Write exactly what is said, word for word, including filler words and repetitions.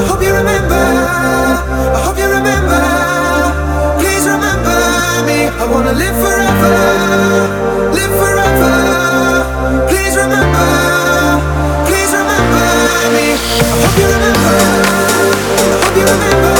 I hope you remember, I hope you remember.